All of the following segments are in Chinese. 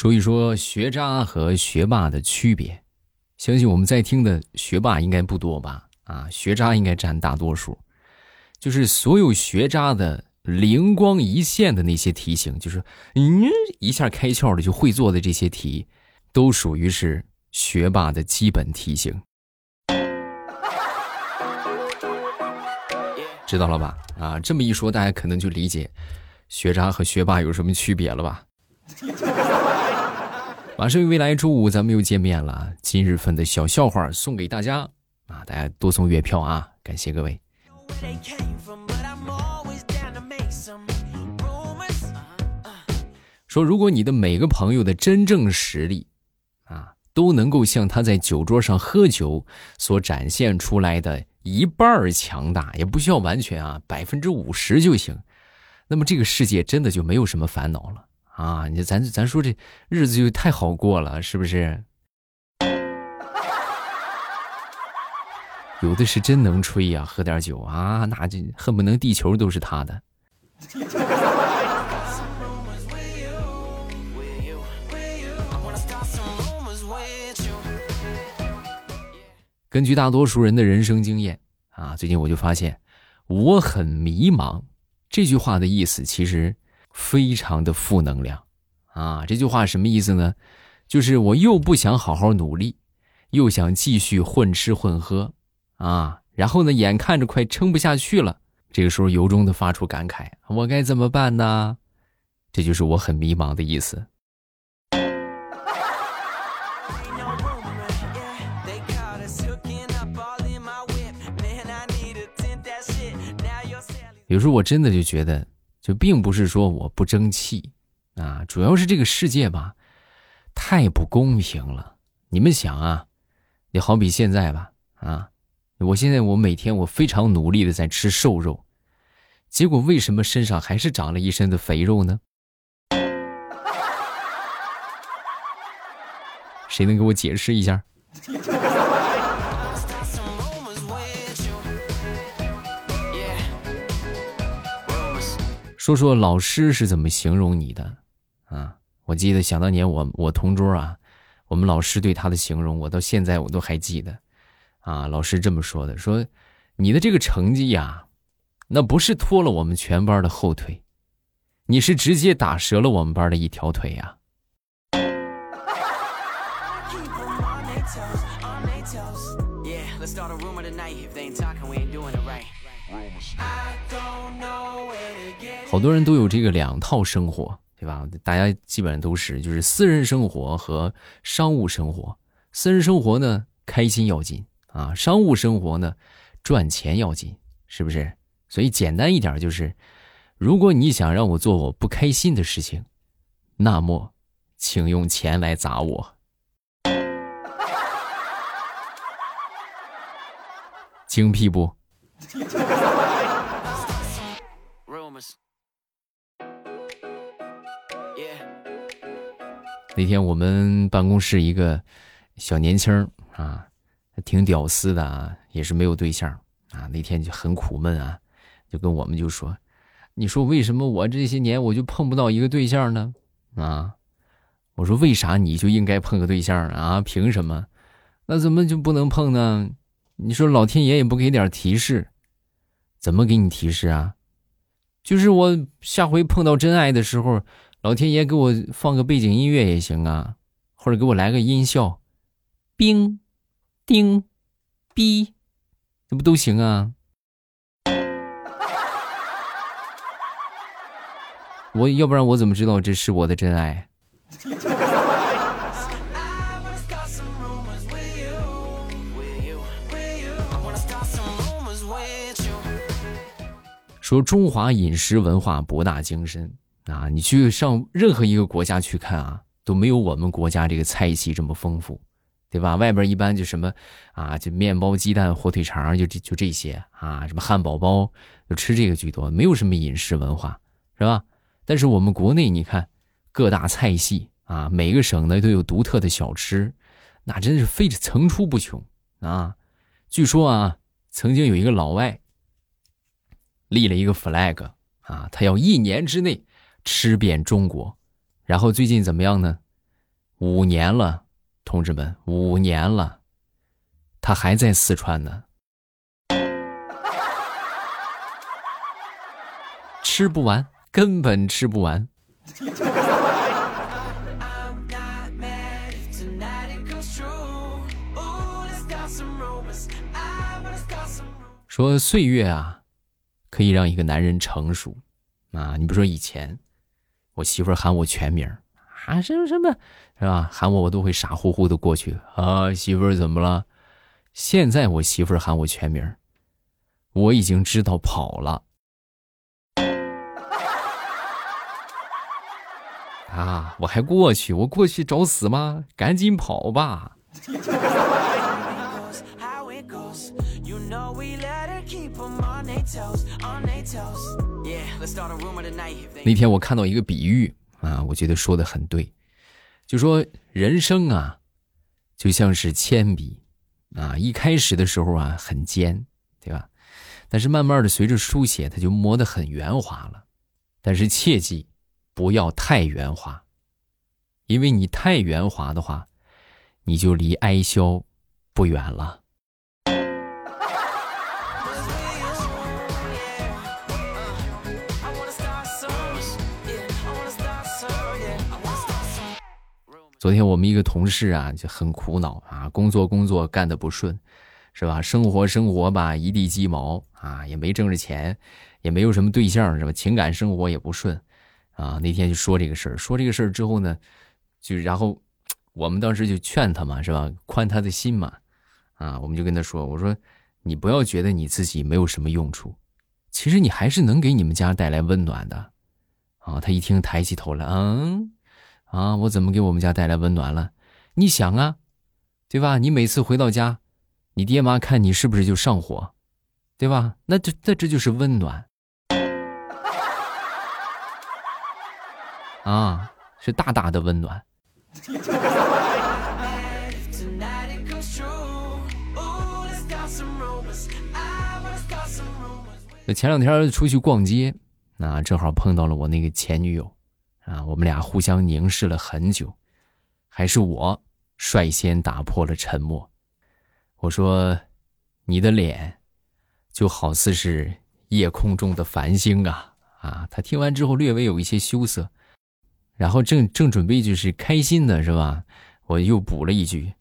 说一说学渣和学霸的区别。相信我们在听的学霸应该不多吧？啊，学渣应该占大多数。就是所有学渣的灵光一现的那些题型，就是一下开窍的就会做的这些题，都属于是学霸的基本题型。知道了吧？啊，这么一说，大家可能就理解学渣和学霸有什么区别了吧？马上未来周五咱们又见面了，今日份的小笑话送给大家啊，大家多送月票啊，感谢各位。说如果你的每个朋友的真正实力啊，都能够像他在酒桌上喝酒所展现出来的一半强大，也不需要完全啊，50%就行，那么这个世界真的就没有什么烦恼了啊！你咱说这日子就太好过了，是不是？有的是真能吹啊，喝点酒啊，那就恨不能地球都是他的。根据大多数人的人生经验啊，最近我就发现我很迷茫这句话的意思其实非常的负能量啊。这句话什么意思呢？就是我又不想好好努力，又想继续混吃混喝啊，然后呢眼看着快撑不下去了，这个时候由衷的发出感慨，我该怎么办呢？这就是我很迷茫的意思。有时候我真的就觉得，就并不是说我不争气啊，主要是这个世界吧，太不公平了。你们想啊，你好比现在吧，啊，我每天我非常努力的在吃瘦肉，结果为什么身上还是长了一身的肥肉呢？谁能给我解释一下？说说老师是怎么形容你的啊？我记得想当年我同桌啊，我们老师对他的形容，我到现在我都还记得啊。老师这么说的，说你的这个成绩呀，那不是拖了我们全班的后腿，你是直接打折了我们班的一条腿呀。好多人都有这个两套生活，对吧？大家基本上都是就是私人生活和商务生活。私人生活呢，开心要紧啊；商务生活呢，赚钱要紧，是不是？所以简单一点就是，如果你想让我做我不开心的事情，那么请用钱来砸我。精辟不？那天我们办公室一个小年轻啊，挺屌丝的啊，也是没有对象啊。那天就很苦闷啊，就跟我们就说：“你说为什么我这些年我就碰不到一个对象呢？”啊，我说：“为啥你就应该碰个对象啊？凭什么？那怎么就不能碰呢？你说老天爷也不给点提示，怎么给你提示啊？就是我下回碰到真爱的时候。”老天爷给我放个背景音乐也行啊，或者给我来个音效，冰、叮、逼，这不都行啊？我要不然我怎么知道这是我的真爱？说中华饮食文化博大精深。啊，你去上任何一个国家去看啊，都没有我们国家这个菜系这么丰富，对吧？外边一般就什么啊，就面包、鸡蛋、火腿肠，就这些啊，什么汉堡包，就吃这个居多，没有什么饮食文化，是吧？但是我们国内你看各大菜系啊，每个省呢都有独特的小吃，那真是非层出不穷啊。据说啊，曾经有一个老外立了一个 flag 啊，他要1年之内。吃遍中国，然后最近怎么样呢？ 5年了，同志们，5年了，他还在四川呢。吃不完，根本吃不完。说岁月啊，可以让一个男人成熟啊！你不说以前，我媳妇喊我全名啊，什么什么是吧？喊我都会傻乎乎的过去啊，媳妇怎么了？现在我媳妇喊我全名，我已经知道跑了。啊！我还过去，我过去找死吗？赶紧跑吧！那天我看到一个比喻啊，我觉得说的很对，就说人生啊，就像是铅笔啊，一开始的时候啊很尖，对吧？但是慢慢的随着书写，它就磨得很圆滑了。但是切记，不要太圆滑，因为你太圆滑的话，你就离哀嚣不远了。昨天我们一个同事啊，就很苦恼啊，工作干得不顺，是吧？生活吧，一地鸡毛啊，也没挣着钱，也没有什么对象，是吧？情感生活也不顺。啊，那天就说这个事儿之后呢，就然后我们当时就劝他嘛，是吧？宽他的心嘛，啊，我们就跟他说，我说你不要觉得你自己没有什么用处，其实你还是能给你们家带来温暖的。啊，他一听抬起头来，啊，我怎么给我们家带来温暖了？你想啊，对吧？你每次回到家，你爹妈看你是不是就上火，对吧？那这就是温暖。啊，是大大的温暖。前两天出去逛街，那正好碰到了我那个前女友啊，我们俩互相凝视了很久，还是我率先打破了沉默。我说：“你的脸就好似是夜空中的繁星啊！”啊，他听完之后略微有一些羞涩。然后正准备就是开心的是吧？我又补了一句：“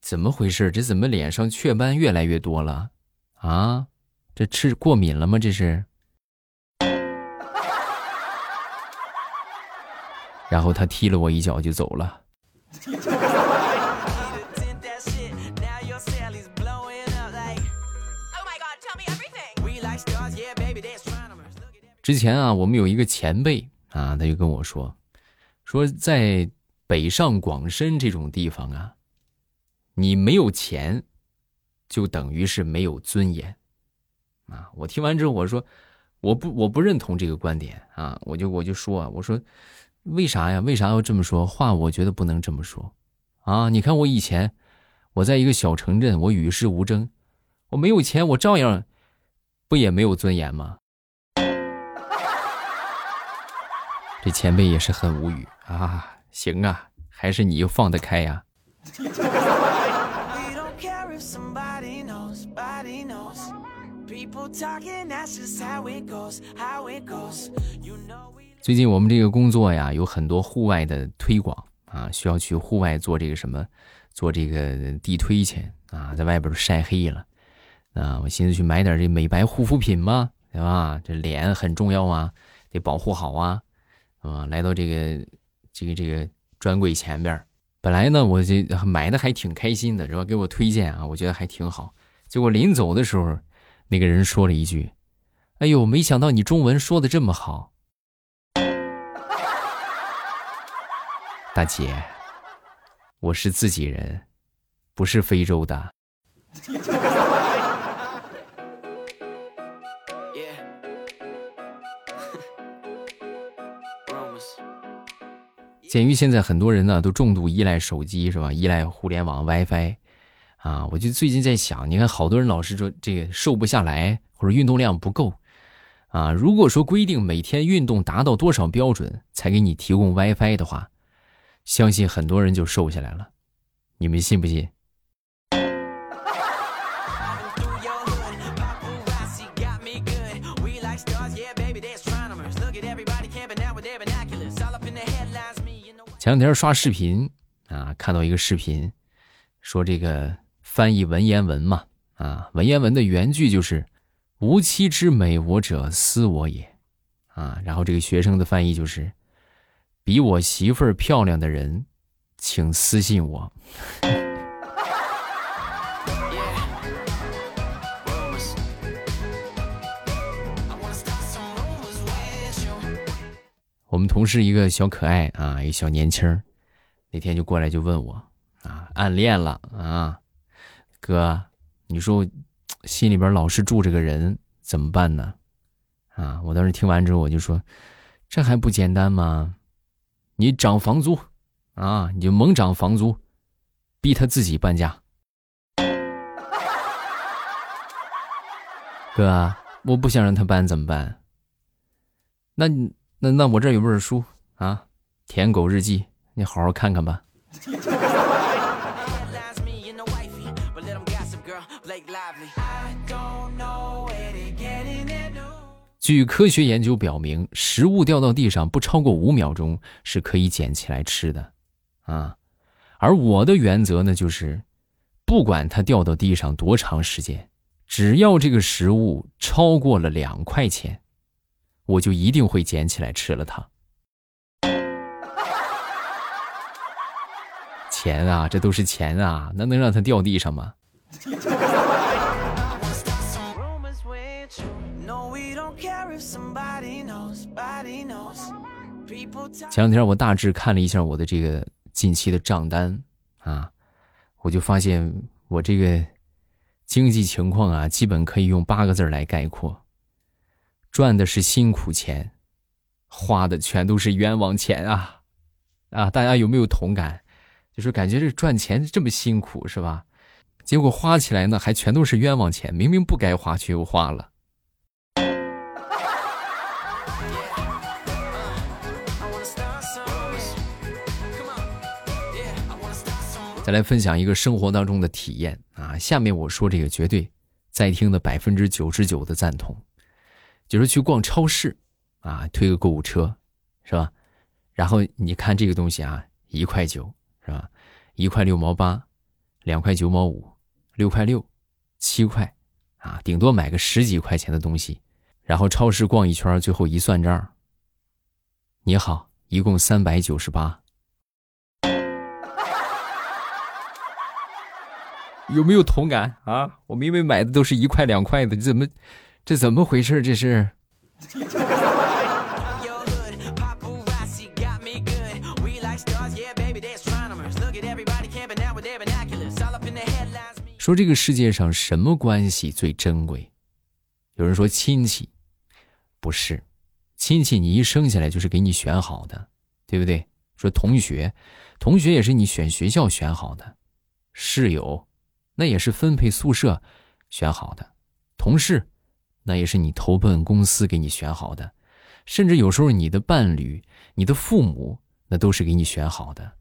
怎么回事？这怎么脸上雀斑越来越多了？啊，这吃过敏了吗？这是。”然后他踢了我一脚就走了。之前啊，我们有一个前辈啊，他就跟我说在北上广深这种地方啊，你没有钱就等于是没有尊严啊！我听完之后我说我不认同这个观点啊！我就说啊，我说为啥呀？为啥要这么说？话我觉得不能这么说啊！你看我以前我在一个小城镇，我与世无争，我没有钱，我照样不也没有尊严吗？这前辈也是很无语啊！行啊，还是你放得开呀。最近我们这个工作呀，有很多户外的推广啊，需要去户外做这个什么，做这个地推去啊，在外边都晒黑了。啊，我寻思去买点这美白护肤品嘛，对吧？这脸很重要啊，得保护好啊。啊，来到这个专柜前边，本来呢我这买的还挺开心的，是吧？给我推荐啊，我觉得还挺好。结果临走的时候，那个人说了一句：“哎呦，没想到你中文说的这么好。”大姐，我是自己人，不是非洲的。鉴于现在很多人呢都重度依赖手机，是吧？依赖互联网 WiFi 啊，我就最近在想，你看好多人老是说这个瘦不下来或者运动量不够啊。如果说规定每天运动达到多少标准才给你提供 WiFi 的话，相信很多人就瘦下来了，你们信不信？前两天刷视频啊，看到一个视频，说这个翻译文言文嘛，啊，文言文的原句就是“吾妻之美我者，斯我也”，啊，然后这个学生的翻译就是“比我媳妇儿漂亮的人，请私信我”。我们同事一个小可爱啊，一个小年轻，那天就过来就问我啊，暗恋了啊，哥，你说我心里边老是住这个人怎么办呢？啊，我当时听完之后我就说，这还不简单吗？你涨房租啊，你就猛涨房租，逼他自己搬家。哥，我不想让他搬怎么办？那我这有本书啊，《舔狗日记》，你好好看看吧。据科学研究表明，食物掉到地上不超过5秒钟是可以捡起来吃的啊。而我的原则呢，就是不管它掉到地上多长时间，只要这个食物超过了2块钱，我就一定会捡起来吃了它。钱啊，这都是钱啊，那能让它掉地上吗？前两天我大致看了一下我的这个近期的账单啊，我就发现我这个经济情况啊，基本可以用8个字来概括。赚的是辛苦钱，花的全都是冤枉钱啊！啊，大家有没有同感？就是感觉这赚钱这么辛苦是吧？结果花起来呢，还全都是冤枉钱，明明不该花却又花了。再来分享一个生活当中的体验啊！下面我说这个绝对在听的99%的赞同。就是去逛超市啊，推个购物车是吧，然后你看这个东西啊，1.9是吧，1.6毛8，2.9毛5，6.6，7块啊，顶多买个10几块钱的东西，然后超市逛一圈，最后一算账，你好，一共398。有没有同感啊？我明明买的都是1块2块的，这怎么回事？这是。说这个世界上什么关系最珍贵？有人说亲戚，不是，亲戚你一生下来就是给你选好的，对不对？说同学，同学也是你选学校选好的，室友，那也是分配宿舍选好的，同事。那也是你投奔公司给你选好的，甚至有时候你的伴侣、你的父母，那都是给你选好的，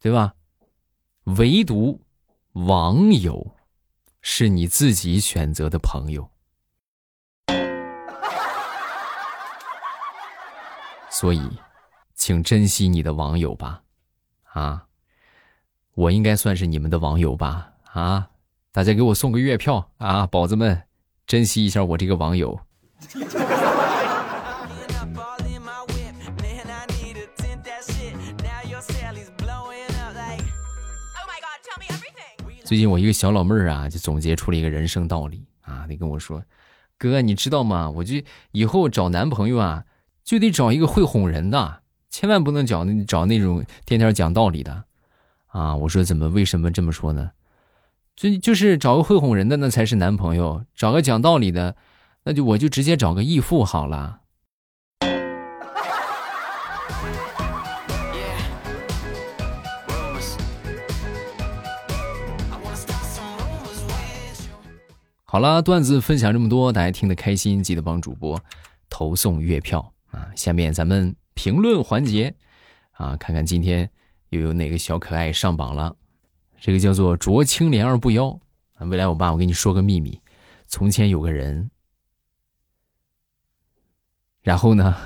对吧？唯独网友是你自己选择的朋友。所以，请珍惜你的网友吧，啊，我应该算是你们的网友吧，啊，大家给我送个月票啊，宝子们。珍惜一下我这个网友。最近我一个小老妹儿啊，就总结出了一个人生道理啊，她跟我说：“哥，你知道吗？我就以后找男朋友啊，就得找一个会哄人的，千万不能找那种天天讲道理的啊。”我说：“为什么这么说呢？”就是找个会哄人的那才是男朋友，找个讲道理的，那就我就直接找个义父好了。好了，段子分享这么多，大家听得开心，记得帮主播投送月票啊！下面咱们评论环节啊，看看今天又有哪个小可爱上榜了。这个叫做濯清涟而不妖。未来我爸，我跟你说个秘密，从前有个人，然后呢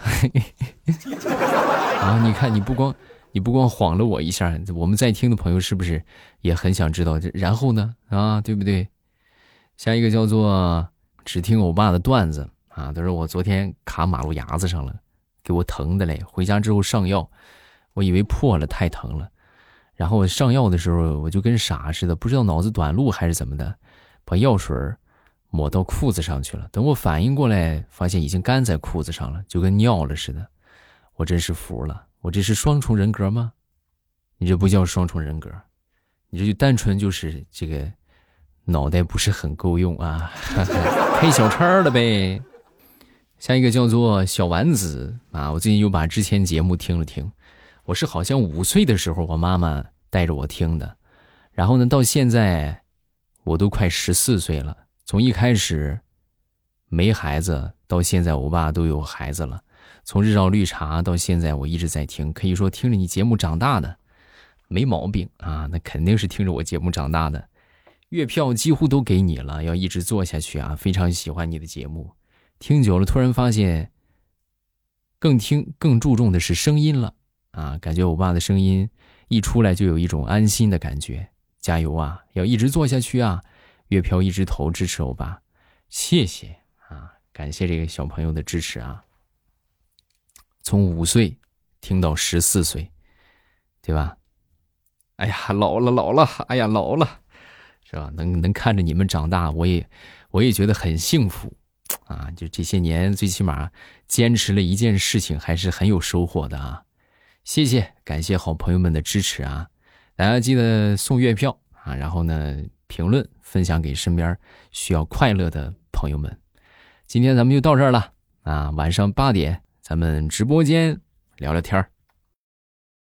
啊，你看你不光晃了我一下，我们在听的朋友是不是也很想知道然后呢啊，对不对？下一个叫做只听我爸的段子啊，他说我昨天卡马路牙子上了，给我疼的嘞，回家之后上药，我以为破了，太疼了。然后上药的时候我就跟傻似的，不知道脑子短路还是怎么的，把药水抹到裤子上去了。等我反应过来，发现已经干在裤子上了，就跟尿了似的。我真是服了，我这是双重人格吗？你这不叫双重人格，你这就单纯就是这个脑袋不是很够用啊，开小差了呗。下一个叫做小丸子啊，我最近又把之前节目听了听，我是好像5岁的时候我妈妈带着我听的，然后呢到现在我都快14岁了，从一开始没孩子到现在我爸都有孩子了，从日照绿茶到现在我一直在听，可以说听着你节目长大的，没毛病啊，那肯定是听着我节目长大的。月票几乎都给你了，要一直做下去啊，非常喜欢你的节目。听久了突然发现更注重的是声音了啊，感觉我爸的声音一出来就有一种安心的感觉。加油啊，要一直做下去啊，月票一直投，支持我爸。谢谢啊，感谢这个小朋友的支持啊。从5岁听到14岁，对吧？哎呀，老了，哎呀老了，是吧？能看着你们长大，我也觉得很幸福。啊，就这些年最起码坚持了一件事情还是很有收获的啊。谢谢，感谢好朋友们的支持啊。大家记得送月票啊，然后呢评论分享给身边需要快乐的朋友们。今天咱们就到这儿了啊，晚上8点咱们直播间聊聊天儿。